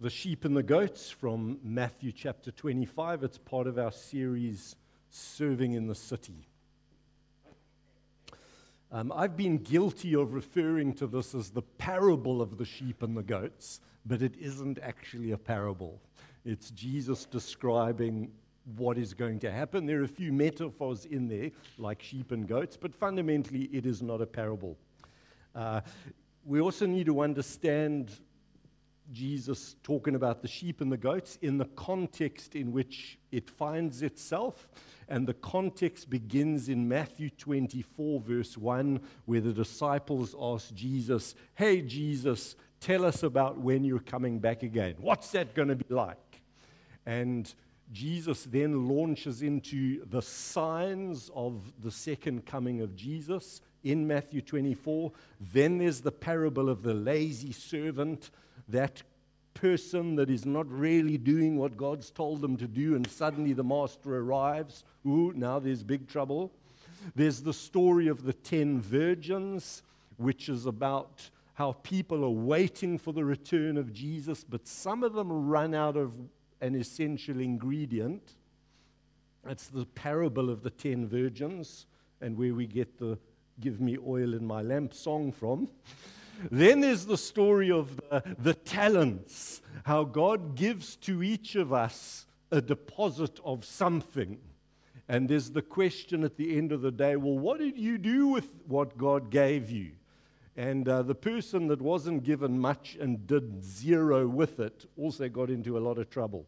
the sheep and the goats from Matthew chapter 25. It's part of our series, Serving in the City. I've been guilty of referring to this as the parable of the sheep and the goats, but it isn't actually a parable. It's Jesus describing what is going to happen. There are a few metaphors in there, like sheep and goats, but fundamentally it is not a parable. We also need to understand Jesus talking about the sheep and the goats in the context in which it finds itself, and the context begins in Matthew 24, verse 1, where the disciples ask Jesus, "Hey, Jesus, tell us about when you're coming back again. What's that going to be like?" And Jesus then launches into the signs of the second coming of Jesus in Matthew 24. Then there's the parable of the lazy servant, that person that is not really doing what God's told them to do, and suddenly the master arrives. Ooh, now there's big trouble. There's the story of the 10 virgins, which is about how people are waiting for the return of Jesus, but some of them run out of an essential ingredient. It's the parable of the 10 virgins, and where we get the "Give Me Oil in My Lamp" song from. Then there's the story of the talents, how God gives to each of us a deposit of something. And there's the question at the end of the day, well, what did you do with what God gave you? And the person that wasn't given much and did zero with it also got into a lot of trouble.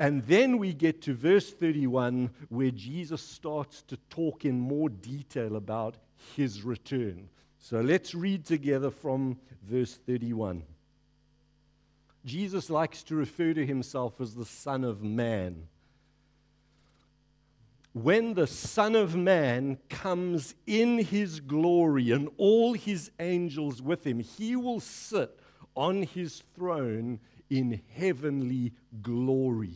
And then we get to verse 31, where Jesus starts to talk in more detail about his return. So let's read together from verse 31. Jesus likes to refer to himself as the Son of Man. When the Son of Man comes in his glory and all his angels with him, he will sit on his throne in heavenly glory.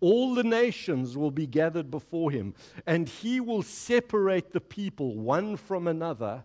All the nations will be gathered before him, and he will separate the people one from another,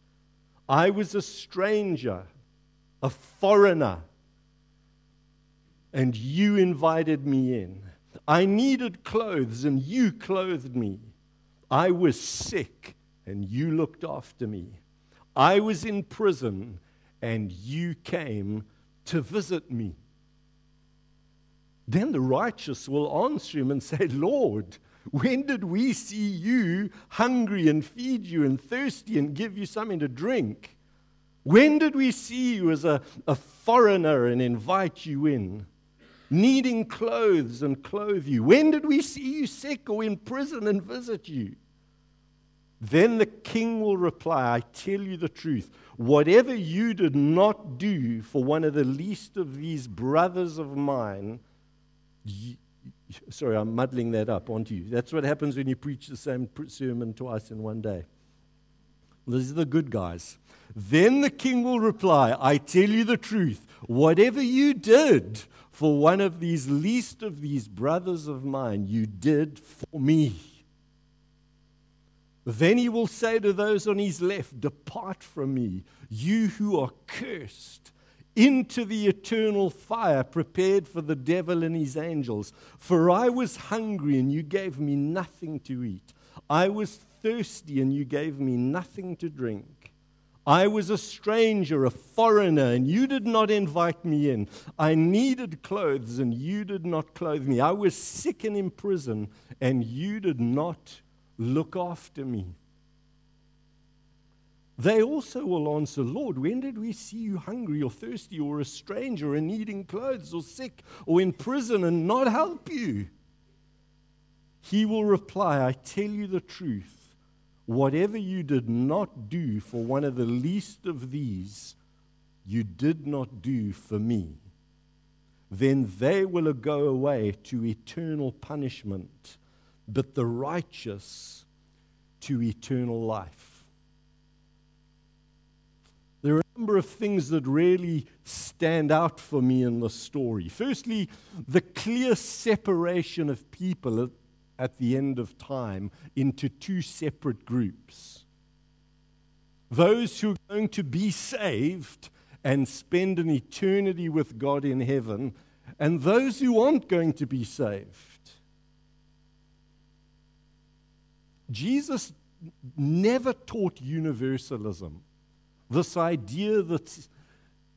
I was a stranger, a foreigner, and you invited me in. I needed clothes, and you clothed me. I was sick, and you looked after me. I was in prison, and you came to visit me." Then the righteous will answer him and say, "Lord, when did we see you hungry and feed you, and thirsty and give you something to drink? When did we see you as a foreigner and invite you in, needing clothes and clothe you? When did we see you sick or in prison and visit you?" Then the king will reply, "I tell you the truth, whatever you did not do for one of the least of these brothers of mine, Sorry, I'm muddling that up, aren't you? That's what happens when you preach the same sermon twice in one day. These are the good guys. Then the king will reply, "I tell you the truth, whatever you did for one of these least of these brothers of mine, you did for me." Then he will say to those on his left, "Depart from me, you who are cursed, into the eternal fire prepared for the devil and his angels. For I was hungry, and you gave me nothing to eat. I was thirsty, and you gave me nothing to drink. I was a stranger, a foreigner, and you did not invite me in. I needed clothes, and you did not clothe me. I was sick and in prison, and you did not look after me." They also will answer, "Lord, when did we see you hungry or thirsty or a stranger and needing clothes or sick or in prison and not help you?" He will reply, "I tell you the truth, whatever you did not do for one of the least of these, you did not do for me." then they will go away to eternal punishment, but the righteous to eternal life. There are a number of things that really stand out for me in the story. Firstly, the clear separation of people at the end of time into two separate groups. Those who are going to be saved and spend an eternity with God in heaven, and those who aren't going to be saved. Jesus never taught universalism, this idea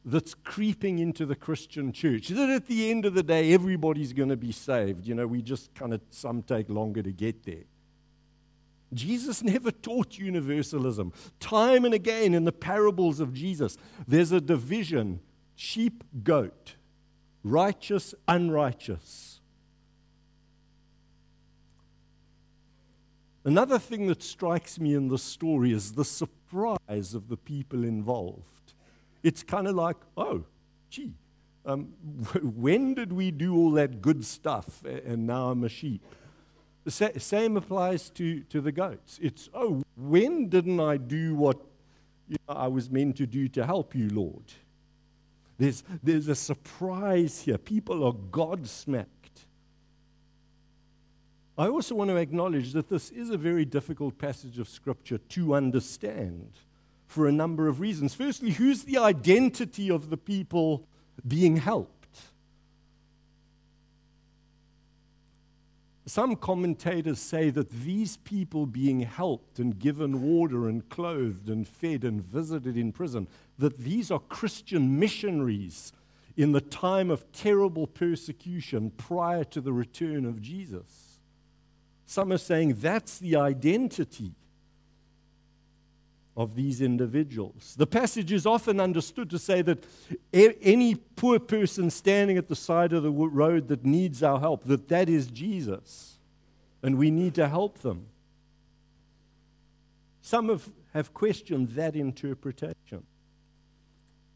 that's creeping into the Christian church, that at the end of the day, everybody's going to be saved. You know, we just kind of, some take longer to get there. Jesus never taught universalism. Time and again in the parables of Jesus, there's a division, sheep, goat, righteous, unrighteous. Another thing that strikes me in this story is the surprise of the people involved. It's kind of like, oh, gee, when did we do all that good stuff and now I'm a sheep? The same applies to the goats. It's, oh, when didn't I do what I was meant to do to help you, Lord? There's a surprise here. People are God-smacked. I also want to acknowledge that this is a very difficult passage of Scripture to understand, for a number of reasons. Firstly, who's the identity of the people being helped? Some commentators say that these people being helped and given water and clothed and fed and visited in prison, that these are Christian missionaries in the time of terrible persecution prior to the return of Jesus. Some are saying that's the identity of these individuals. The passage is often understood to say that any poor person standing at the side of the road that needs our help, that is Jesus, and we need to help them. Some have questioned that interpretation.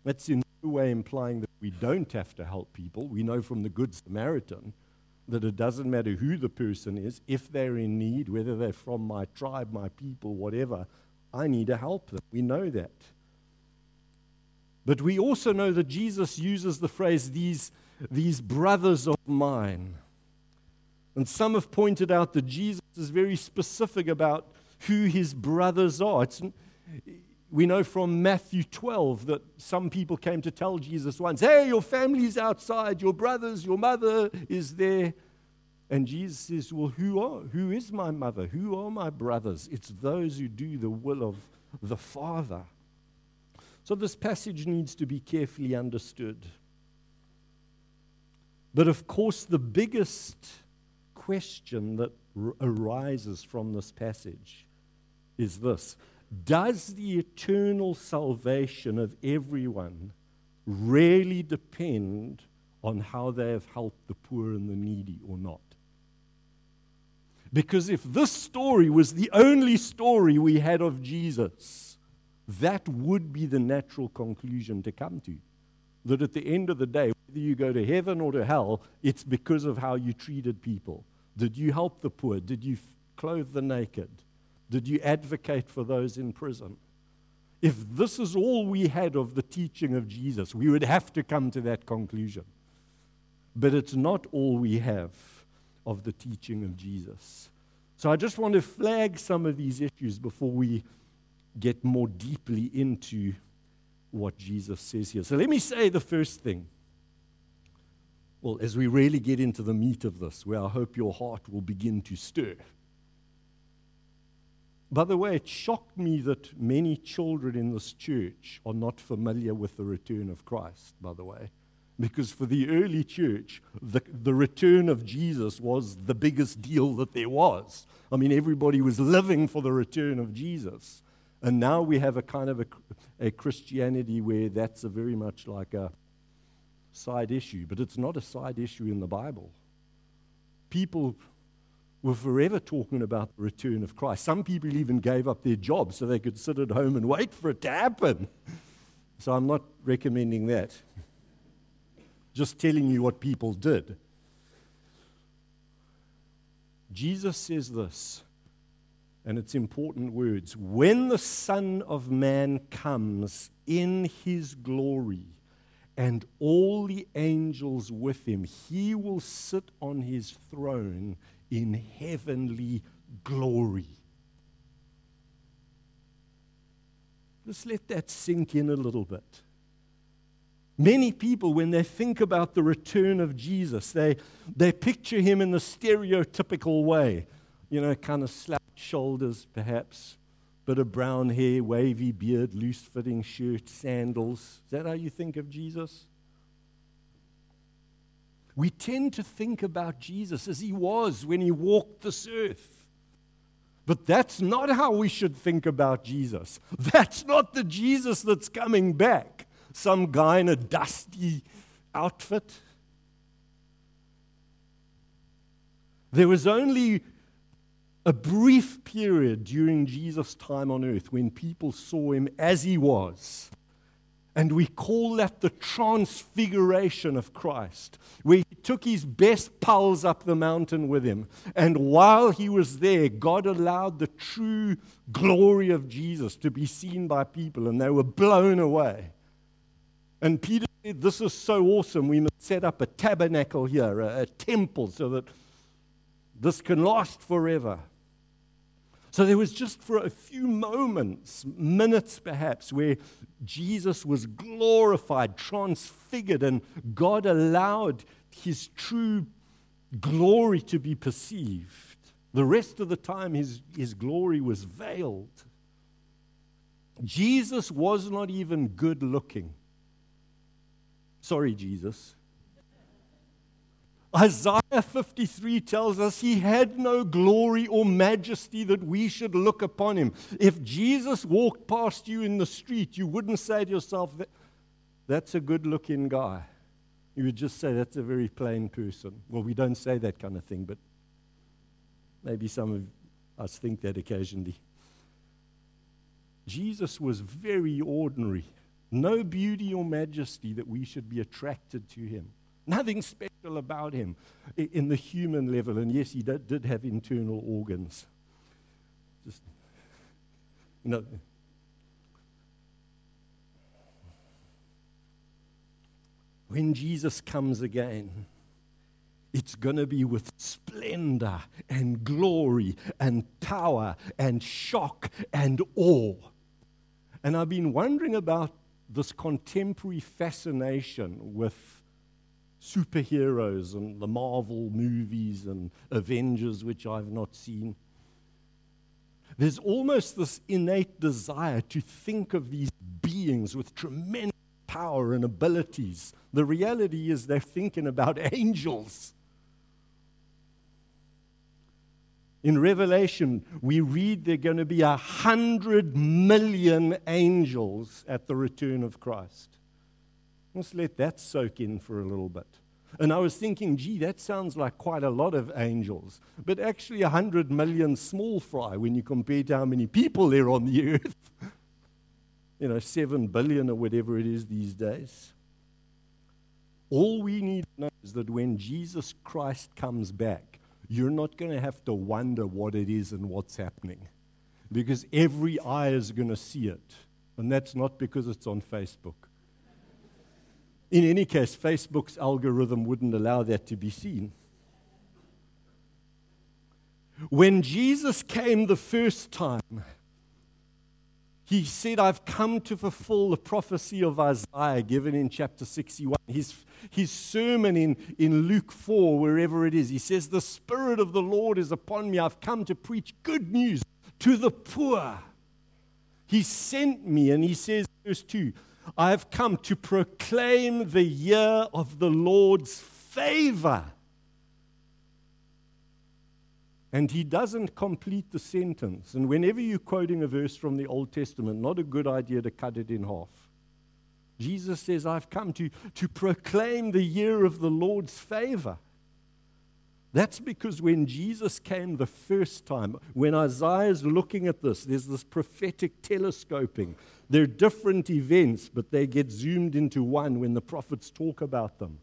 That's in no way implying that we don't have to help people. We know from the Good Samaritan that it doesn't matter who the person is, if they're in need, whether they're from my tribe, my people, whatever, I need to help them. We know that. But we also know that Jesus uses the phrase, these brothers of mine. And some have pointed out that Jesus is very specific about who his brothers are. We know from Matthew 12 that some people came to tell Jesus once, hey, your family's outside, your brothers, your mother is there. And Jesus says, well, who is my mother? Who are my brothers? It's those who do the will of the Father. So this passage needs to be carefully understood. But of course, the biggest question that arises from this passage is this. Does the eternal salvation of everyone really depend on how they have helped the poor and the needy or not? Because if this story was the only story we had of Jesus, that would be the natural conclusion to come to. That at the end of the day, whether you go to heaven or to hell, it's because of how you treated people. Did you help the poor? Did you clothe the naked? Did you advocate for those in prison? If this is all we had of the teaching of Jesus, we would have to come to that conclusion. But it's not all we have of the teaching of Jesus. So I just want to flag some of these issues before we get more deeply into what Jesus says here. So let me say the first thing. Well, as we really get into the meat of this, where I hope your heart will begin to stir. By the way, it shocked me that many children in this church are not familiar with the return of Christ, by the way. Because for the early church, the return of Jesus was the biggest deal that there was. I mean, everybody was living for the return of Jesus. And now we have a kind of a Christianity where that's a very much like a side issue. But it's not a side issue in the Bible. People were forever talking about the return of Christ. Some people even gave up their jobs so they could sit at home and wait for it to happen. So I'm not recommending that. just telling you what people did. Jesus says this, and it's important words. When the Son of Man comes in his glory and all the angels with him, he will sit on his throne in heavenly glory. Just let that sink in a little bit. Many people, when they think about the return of Jesus, they picture him in the stereotypical way. You know, kind of slouched shoulders, perhaps, bit of brown hair, wavy beard, loose-fitting shirt, sandals. Is that how you think of Jesus? We tend to think about Jesus as he was when he walked this earth. But that's not how we should think about Jesus. That's not the Jesus that's coming back. Some guy in a dusty outfit. There was only a brief period during Jesus' time on earth when people saw him as he was. And we call that the transfiguration of Christ, where he took his best pals up the mountain with him. And while he was there, God allowed the true glory of Jesus to be seen by people, and they were blown away. And Peter said, this is so awesome, we must set up a tabernacle here, a temple, so that this can last forever. So there was just for a few moments, minutes perhaps, where Jesus was glorified, transfigured, and God allowed his true glory to be perceived. The rest of the time, his glory was veiled. Jesus was not even good looking. Sorry, Jesus. Isaiah 53 tells us he had no glory or majesty that we should look upon him. If Jesus walked past you in the street, you wouldn't say to yourself, that's a good-looking guy. You would just say, that's a very plain person. Well, we don't say that kind of thing, but maybe some of us think that occasionally. Jesus was very ordinary. No beauty or majesty that we should be attracted to him. Nothing special about him in the human level. And yes, he did have internal organs. Just, you know. When Jesus comes again, it's going to be with splendor and glory and power and shock and awe. And I've been wondering about this contemporary fascination with superheroes and the Marvel movies and Avengers, which I've not seen. There's almost this innate desire to think of these beings with tremendous power and abilities. The reality is they're thinking about angels. In Revelation, we read there are going to be 100 million angels at the return of Christ. Let's let that soak in for a little bit. And I was thinking, gee, that sounds like quite a lot of angels. But actually, 100 million small fry when you compare to how many people there are on the earth. 7 billion or whatever it is these days. All we need to know is that when Jesus Christ comes back, you're not going to have to wonder what it is and what's happening. Because every eye is going to see it. And that's not because it's on Facebook. In any case, Facebook's algorithm wouldn't allow that to be seen. When Jesus came the first time, he said, I've come to fulfill the prophecy of Isaiah given in chapter 61. His sermon in Luke 4, wherever it is, he says, the Spirit of the Lord is upon me. I've come to preach good news to the poor. He sent me, and he says, verse 2, I have come to proclaim the year of the Lord's favor. And he doesn't complete the sentence. And whenever you're quoting a verse from the Old Testament, not a good idea to cut it in half. Jesus says, I've come to proclaim the year of the Lord's favor. That's because when Jesus came the first time, when Isaiah's looking at this, there's this prophetic telescoping. They're different events, but they get zoomed into one when the prophets talk about them.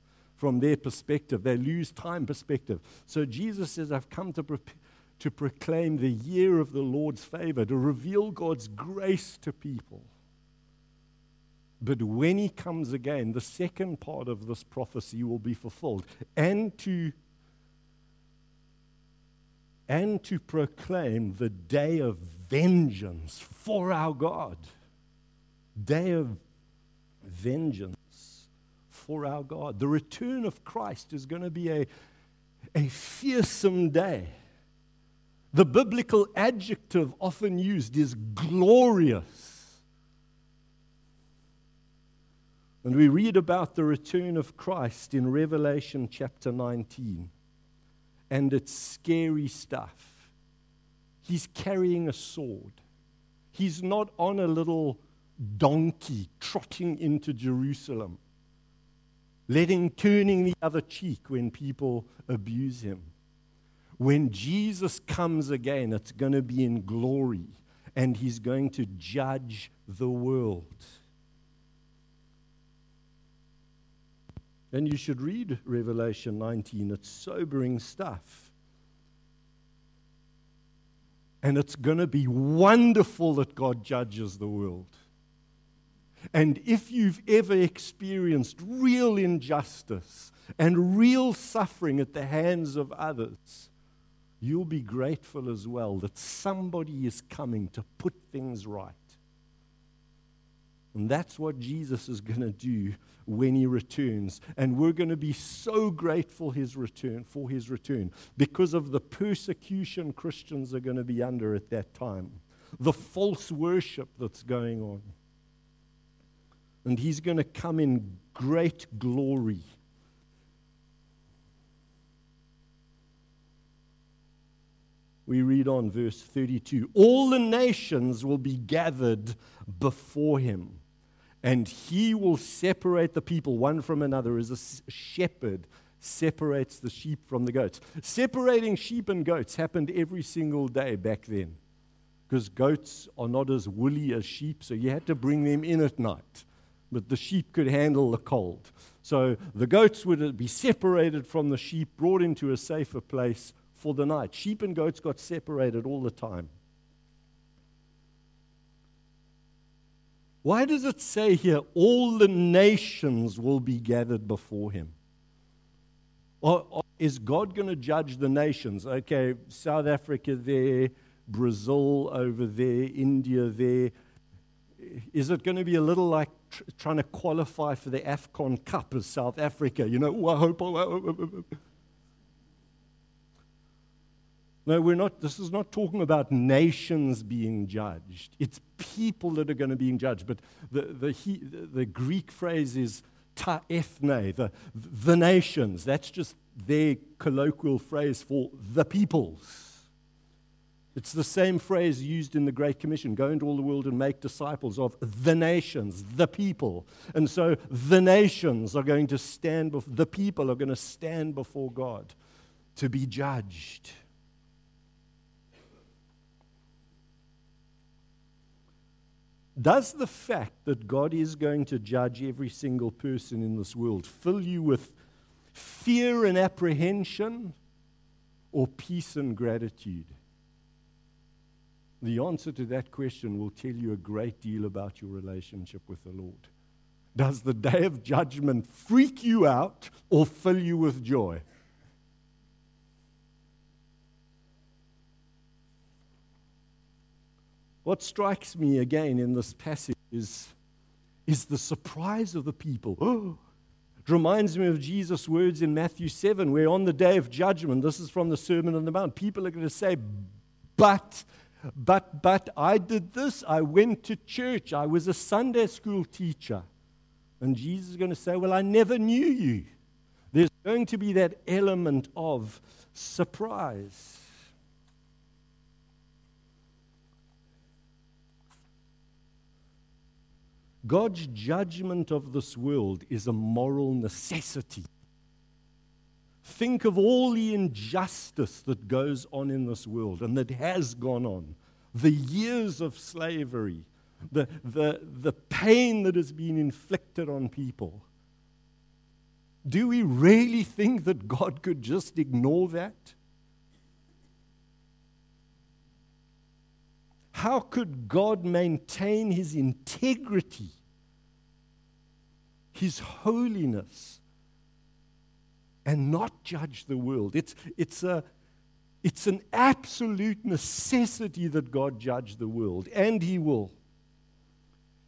from their perspective. They lose time perspective. So Jesus says, I've come to proclaim the year of the Lord's favor, to reveal God's grace to people. But when he comes again, the second part of this prophecy will be fulfilled. And to proclaim the day of vengeance for our God. Day of vengeance for our God. The return of Christ is going to be a fearsome day. The biblical adjective often used is glorious. And we read about the return of Christ in Revelation chapter 19. And it's scary stuff. He's carrying a sword. He's not on a little donkey trotting into Jerusalem, turning the other cheek when people abuse him. When Jesus comes again, it's going to be in glory, and he's going to judge the world. And you should read Revelation 19. It's sobering stuff. And it's going to be wonderful that God judges the world. And if you've ever experienced real injustice and real suffering at the hands of others, you'll be grateful as well that somebody is coming to put things right. And that's what Jesus is going to do when he returns. And we're going to be so grateful for his return because of the persecution Christians are going to be under at that time. The false worship that's going on. And he's going to come in great glory. We read on verse 32. All the nations will be gathered before him. And he will separate the people one from another as a shepherd separates the sheep from the goats. Separating sheep and goats happened every single day back then because goats are not as woolly as sheep, so you had to bring them in at night. But the sheep could handle the cold. So the goats would be separated from the sheep, brought into a safer place for the night. Sheep and goats got separated all the time. Why does it say here, all the nations will be gathered before him? Or is God going to judge the nations? Okay, South Africa there, Brazil over there, India there. Is it going to be a little like trying to qualify for the AFCON Cup as South Africa? You know, I hope. No, we're not. This is not talking about nations being judged. It's people that are going to be judged. But the Greek phrase is ta ethne, the nations. That's just their colloquial phrase for the peoples. It's the same phrase used in the Great Commission, go into all the world and make disciples of the nations, the people. And so the nations are going to stand, the people are going to stand before God to be judged. Does the fact that God is going to judge every single person in this world fill you with fear and apprehension or peace and gratitude? The answer to that question will tell you a great deal about your relationship with the Lord. Does the day of judgment freak you out or fill you with joy? What strikes me again in this passage is the surprise of the people. Oh, it reminds me of Jesus' words in Matthew 7, where on the day of judgment, this is from the Sermon on the Mount, people are going to say, but, I did this, I went to church, I was a Sunday school teacher. And Jesus is going to say, well, I never knew you. There's going to be that element of surprise. God's judgment of this world is a moral necessity. Think of all the injustice that goes on in this world and that has gone on. The years of slavery, the pain that has been inflicted on people. Do we really think that God could just ignore that? How could God maintain his integrity, his holiness, and not judge the world? It's an absolute necessity that God judge the world, and he will.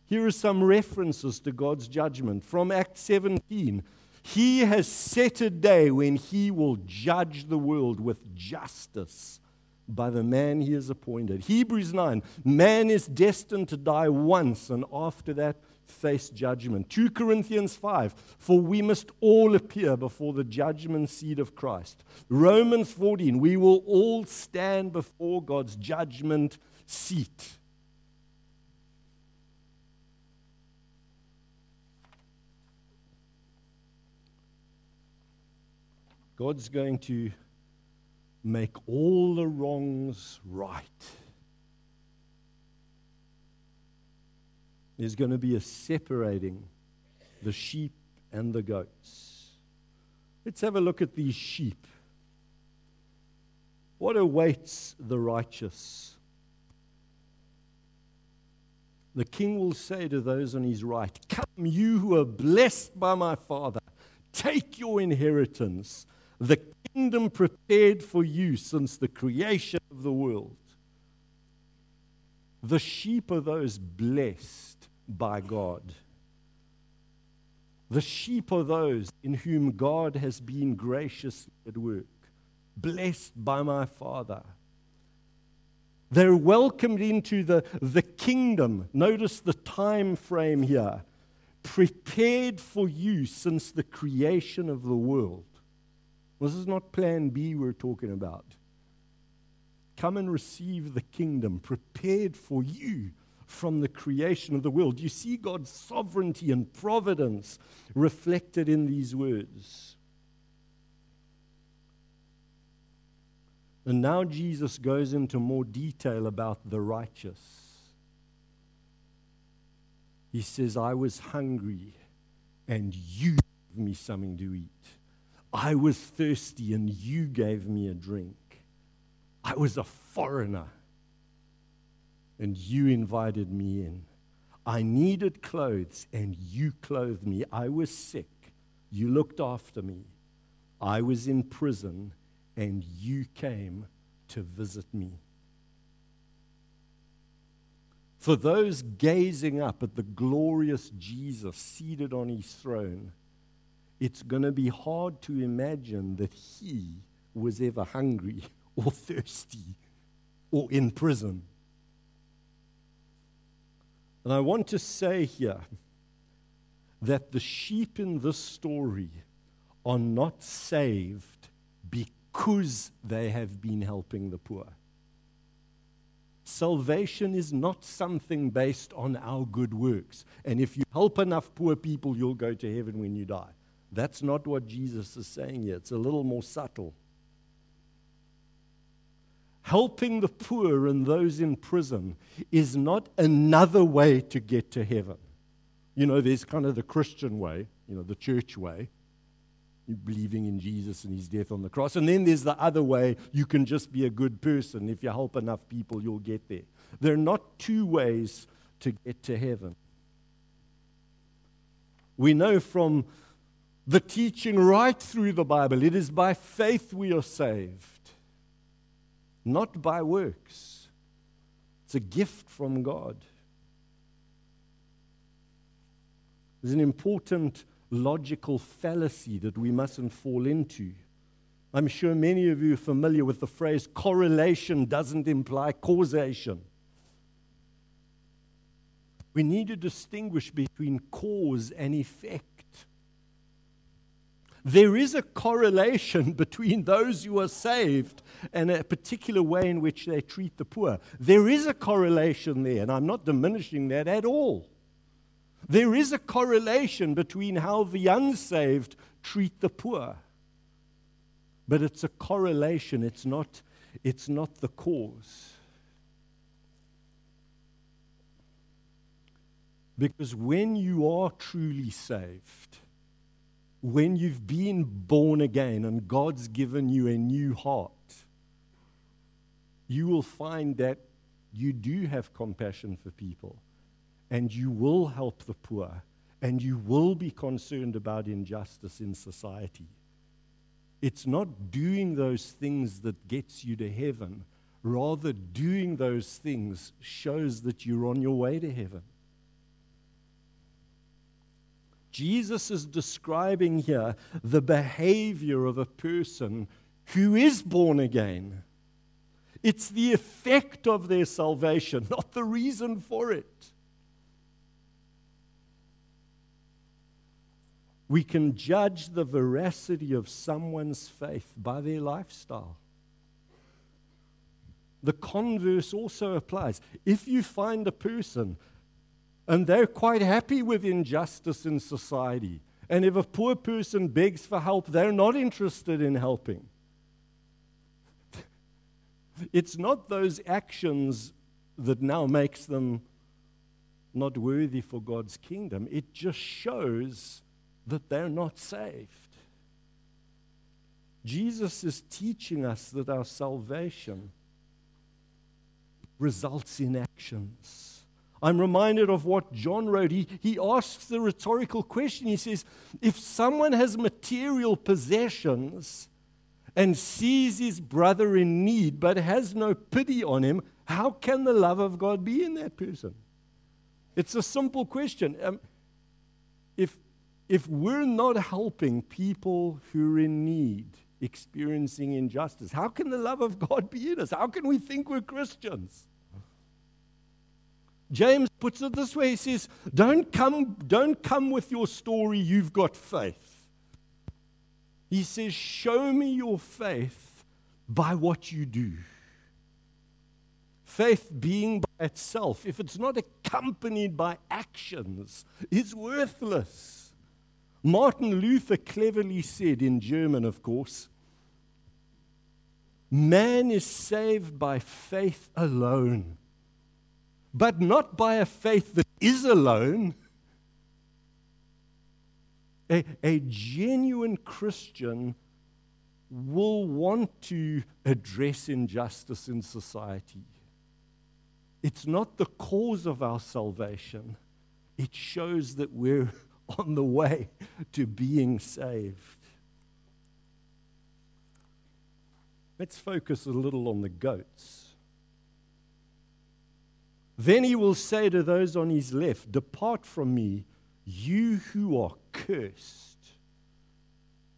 Here are some references to God's judgment from Acts 17. He has set a day when he will judge the world with justice by the man he has appointed. Hebrews 9, man is destined to die once, and after that face judgment. 2 Corinthians 5, for we must all appear before the judgment seat of Christ. Romans 14, we will all stand before God's judgment seat. God's going to make all the wrongs right. There's going to be a separating the sheep and the goats. Let's have a look at these sheep. What awaits the righteous? The king will say to those on his right, "Come, you who are blessed by my Father, take your inheritance, the kingdom prepared for you since the creation of the world." The sheep are those blessed by God. The sheep are those in whom God has been graciously at work, blessed by my Father. They're welcomed into the kingdom. Notice the time frame here. Prepared for you since the creation of the world. This is not plan B we're talking about. Come and receive the kingdom prepared for you from the creation of the world. You see God's sovereignty and providence reflected in these words. And now Jesus goes into more detail about the righteous. He says, I was hungry and you gave me something to eat. I was thirsty and you gave me a drink. I was a foreigner and you invited me in. I needed clothes and you clothed me. I was sick. You looked after me. I was in prison and you came to visit me. For those gazing up at the glorious Jesus seated on his throne, it's going to be hard to imagine that he was ever hungry or thirsty or in prison. And I want to say here that the sheep in this story are not saved because they have been helping the poor. Salvation is not something based on our good works. And if you help enough poor people, you'll go to heaven when you die. That's not what Jesus is saying here. It's a little more subtle. Helping the poor and those in prison is not another way to get to heaven. You know, there's kind of the Christian way, the church way. You're believing in Jesus and his death on the cross. And then there's the other way. You can just be a good person. If you help enough people, you'll get there. There are not two ways to get to heaven. We know from the teaching right through the Bible, it is by faith we are saved, not by works. It's a gift from God. There's an important logical fallacy that we mustn't fall into. I'm sure many of you are familiar with the phrase, correlation doesn't imply causation. We need to distinguish between cause and effect. There is a correlation between those who are saved and a particular way in which they treat the poor. There is a correlation there, and I'm not diminishing that at all. There is a correlation between how the unsaved treat the poor. But it's a correlation, it's not the cause. Because when you are truly saved, when you've been born again and God's given you a new heart, you will find that you do have compassion for people, and you will help the poor, and you will be concerned about injustice in society. It's not doing those things that gets you to heaven. Rather, doing those things shows that you're on your way to heaven. Jesus is describing here the behavior of a person who is born again. It's the effect of their salvation, not the reason for it. We can judge the veracity of someone's faith by their lifestyle. The converse also applies. If you find a person and they're quite happy with injustice in society, and if a poor person begs for help, they're not interested in helping. It's not those actions that now makes them not worthy for God's kingdom. It just shows that they're not saved. Jesus is teaching us that our salvation results in actions. I'm reminded of what John wrote. He asks the rhetorical question. He says, if someone has material possessions and sees his brother in need but has no pity on him, how can the love of God be in that person? It's a simple question. If we're not helping people who are in need, experiencing injustice, how can the love of God be in us? How can we think we're Christians? James puts it this way. He says, don't come with your story, you've got faith. He says, show me your faith by what you do. Faith being by itself, if it's not accompanied by actions, is worthless. Martin Luther cleverly said, in German, of course, man is saved by faith alone, but not by a faith that is alone. A genuine Christian will want to address injustice in society. It's not the cause of our salvation. It shows that we're on the way to being saved. Let's focus a little on the goats. Then he will say to those on his left, depart from me, you who are cursed,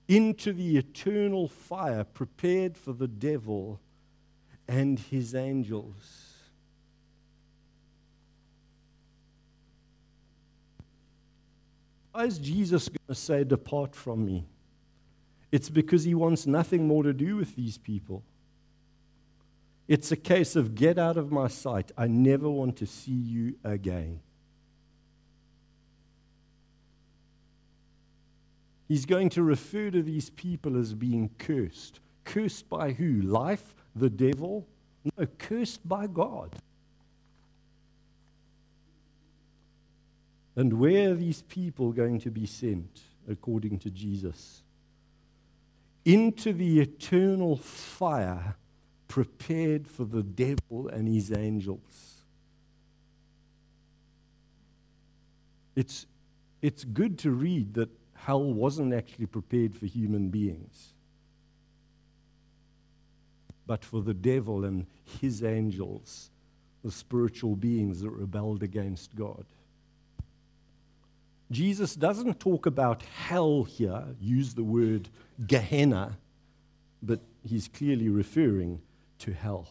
into the eternal fire prepared for the devil and his angels. Why is Jesus going to say, depart from me? It's because he wants nothing more to do with these people. It's a case of get out of my sight. I never want to see you again. He's going to refer to these people as being cursed. Cursed by who? Life? The devil? No, cursed by God. And where are these people going to be sent, according to Jesus? Into the eternal fire prepared for the devil and his angels. It's good to read that hell wasn't actually prepared for human beings, but for the devil and his angels, the spiritual beings that rebelled against God. Jesus doesn't talk about hell here, use the word Gehenna, but he's clearly referring to hell.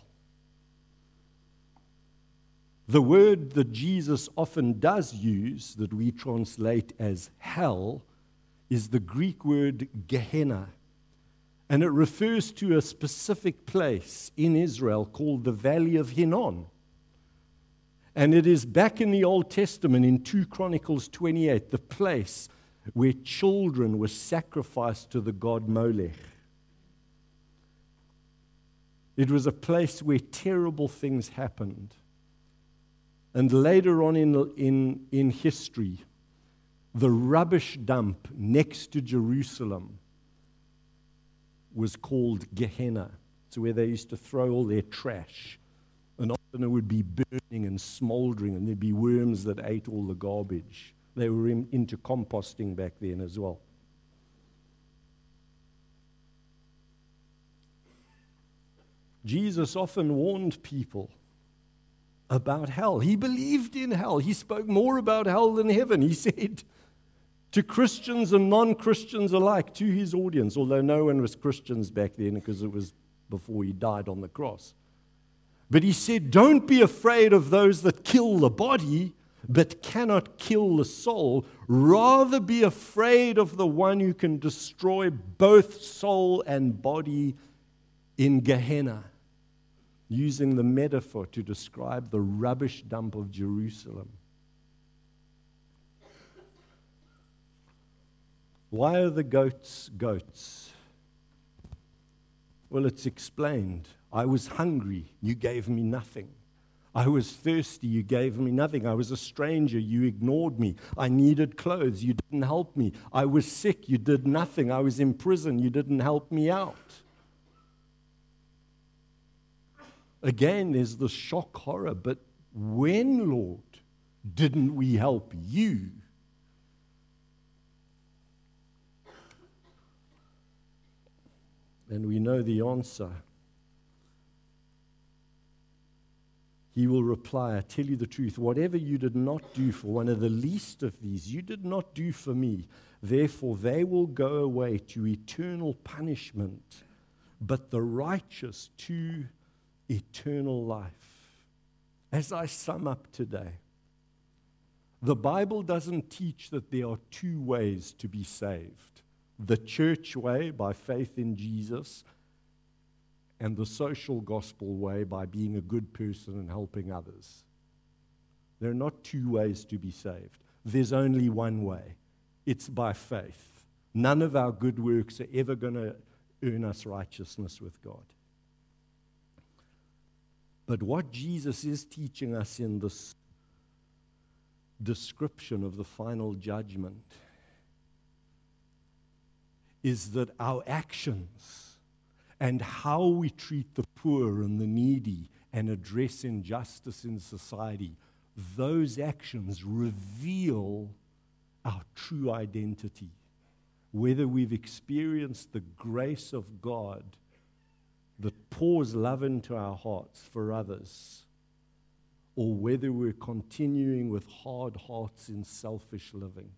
The word that Jesus often does use, that we translate as hell, is the Greek word Gehenna, and it refers to a specific place in Israel called the Valley of Hinnom. And it is back in the Old Testament in 2 Chronicles 28, the place where children were sacrificed to the god Molech. It was a place where terrible things happened. And later on in history, the rubbish dump next to Jerusalem was called Gehenna. It's where they used to throw all their trash. And often it would be burning and smoldering, and there'd be worms that ate all the garbage. They were into composting back then as well. Jesus often warned people about hell. He believed in hell. He spoke more about hell than heaven. He said to Christians and non-Christians alike, to his audience, although no one was Christians back then because it was before he died on the cross. But he said, don't be afraid of those that kill the body but cannot kill the soul. Rather be afraid of the one who can destroy both soul and body in Gehenna, using the metaphor to describe the rubbish dump of Jerusalem. Why are the goats goats? Well, it's explained. I was hungry, you gave me nothing. I was thirsty, you gave me nothing. I was a stranger, you ignored me. I needed clothes, you didn't help me. I was sick, you did nothing. I was in prison, you didn't help me out. Again, there's the shock horror, but when, Lord, didn't we help you? And we know the answer. He will reply, I tell you the truth, whatever you did not do for one of the least of these, you did not do for me. Therefore, they will go away to eternal punishment, but the righteous to eternal life. As I sum up today, the Bible doesn't teach that there are two ways to be saved. The church way by faith in Jesus, and the social gospel way by being a good person and helping others. There are not two ways to be saved. There's only one way. It's by faith. None of our good works are ever going to earn us righteousness with God. But what Jesus is teaching us in this description of the final judgment is that our actions and how we treat the poor and the needy and address injustice in society, those actions reveal our true identity, whether we've experienced the grace of God that pours love into our hearts for others, or whether we're continuing with hard hearts in selfish living.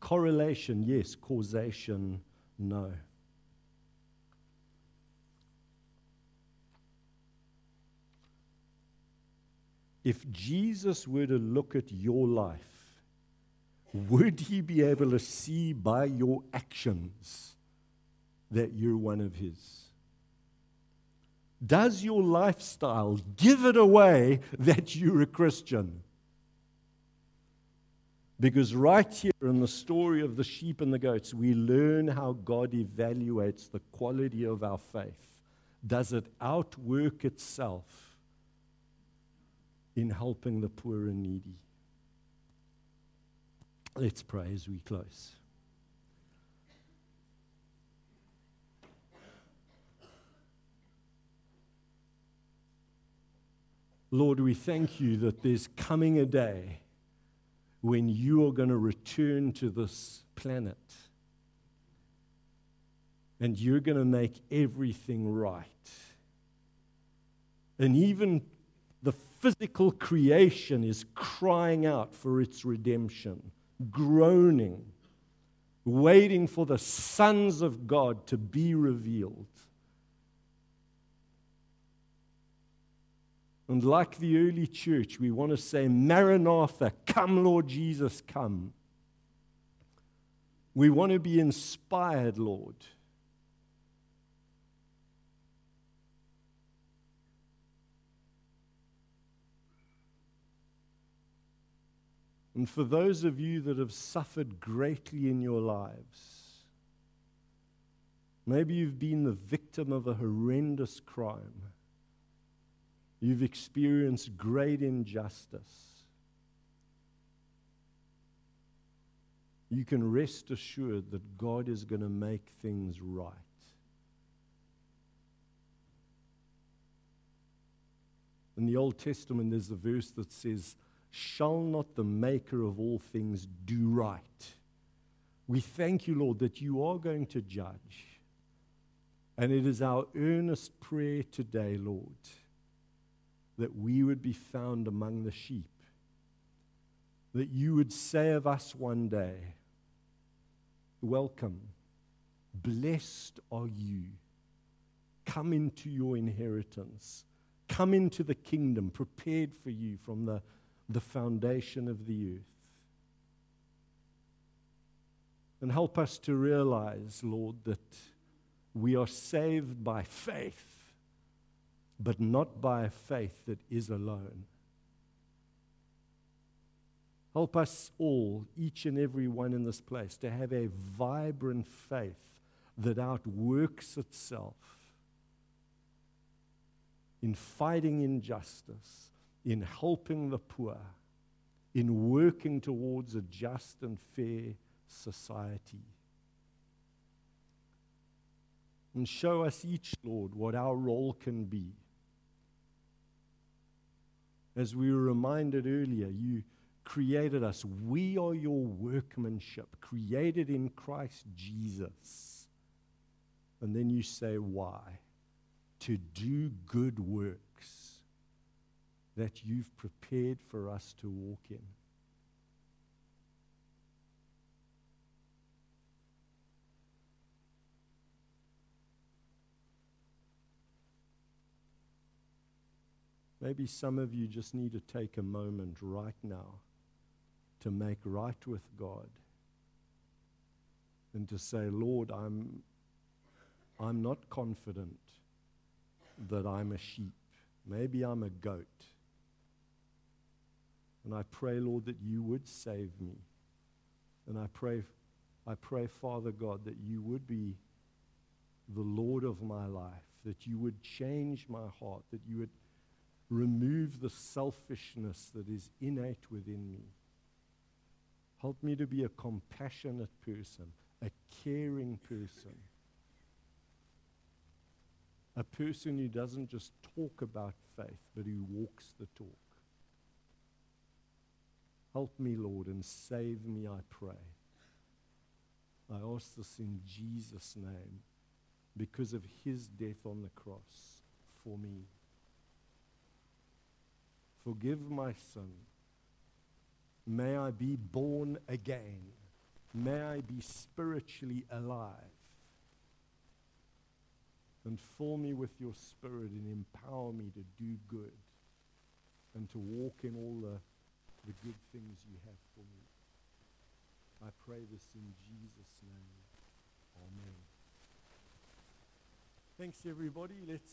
Correlation, yes. Causation, no. If Jesus were to look at your life, would he be able to see by your actions that you're one of his? Does your lifestyle give it away that you're a Christian? Because right here in the story of the sheep and the goats, we learn how God evaluates the quality of our faith. Does it outwork itself in helping the poor and needy? Let's pray as we close. Lord, we thank you that there's coming a day when you are going to return to this planet and you're going to make everything right. And even the physical creation is crying out for its redemption, groaning, waiting for the sons of God to be revealed. And like the early church, we want to say, Maranatha, come, Lord Jesus, come. We want to be inspired, Lord, and for those of you that have suffered greatly in your lives, maybe you've been the victim of a horrendous crime. You've experienced great injustice. you can rest assured that God is going to make things right. In the Old Testament, there's a verse that says, "Shall not the maker of all things do right?" We thank you, Lord, that you are going to judge. And it is our earnest prayer today, Lord, that we would be found among the sheep, that you would say of us one day, "Welcome, blessed are you. Come into your inheritance. Come into the kingdom prepared for you from the foundation of the earth." And help us to realize, Lord, that we are saved by faith, but not by a faith that is alone. Help us all, each and every one in this place, to have a vibrant faith that outworks itself in fighting injustice, in helping the poor, in working towards a just and fair society. And show us each, Lord, what our role can be. As we were reminded earlier, you created us. We are your workmanship, created in Christ Jesus. And then you say, why? To do good works that you've prepared for us to walk in. Maybe some of you just need to take a moment right now to make right with God and to say, "Lord, I'm not confident that I'm a sheep. Maybe I'm a goat. And I pray, Lord, that you would save me. And I pray, Father God, that you would be the Lord of my life, that you would change my heart, that you would remove the selfishness that is innate within me. Help me to be a compassionate person, a caring person, a person who doesn't just talk about faith, but who walks the talk. Help me, Lord, and save me, I pray. I ask this in Jesus' name, because of his death on the cross for me. Forgive my sin. May I be born again. May I be spiritually alive. And fill me with your Spirit and empower me to do good and to walk in all the good things you have for me. I pray this in Jesus' name. Amen. Thanks, everybody. Let's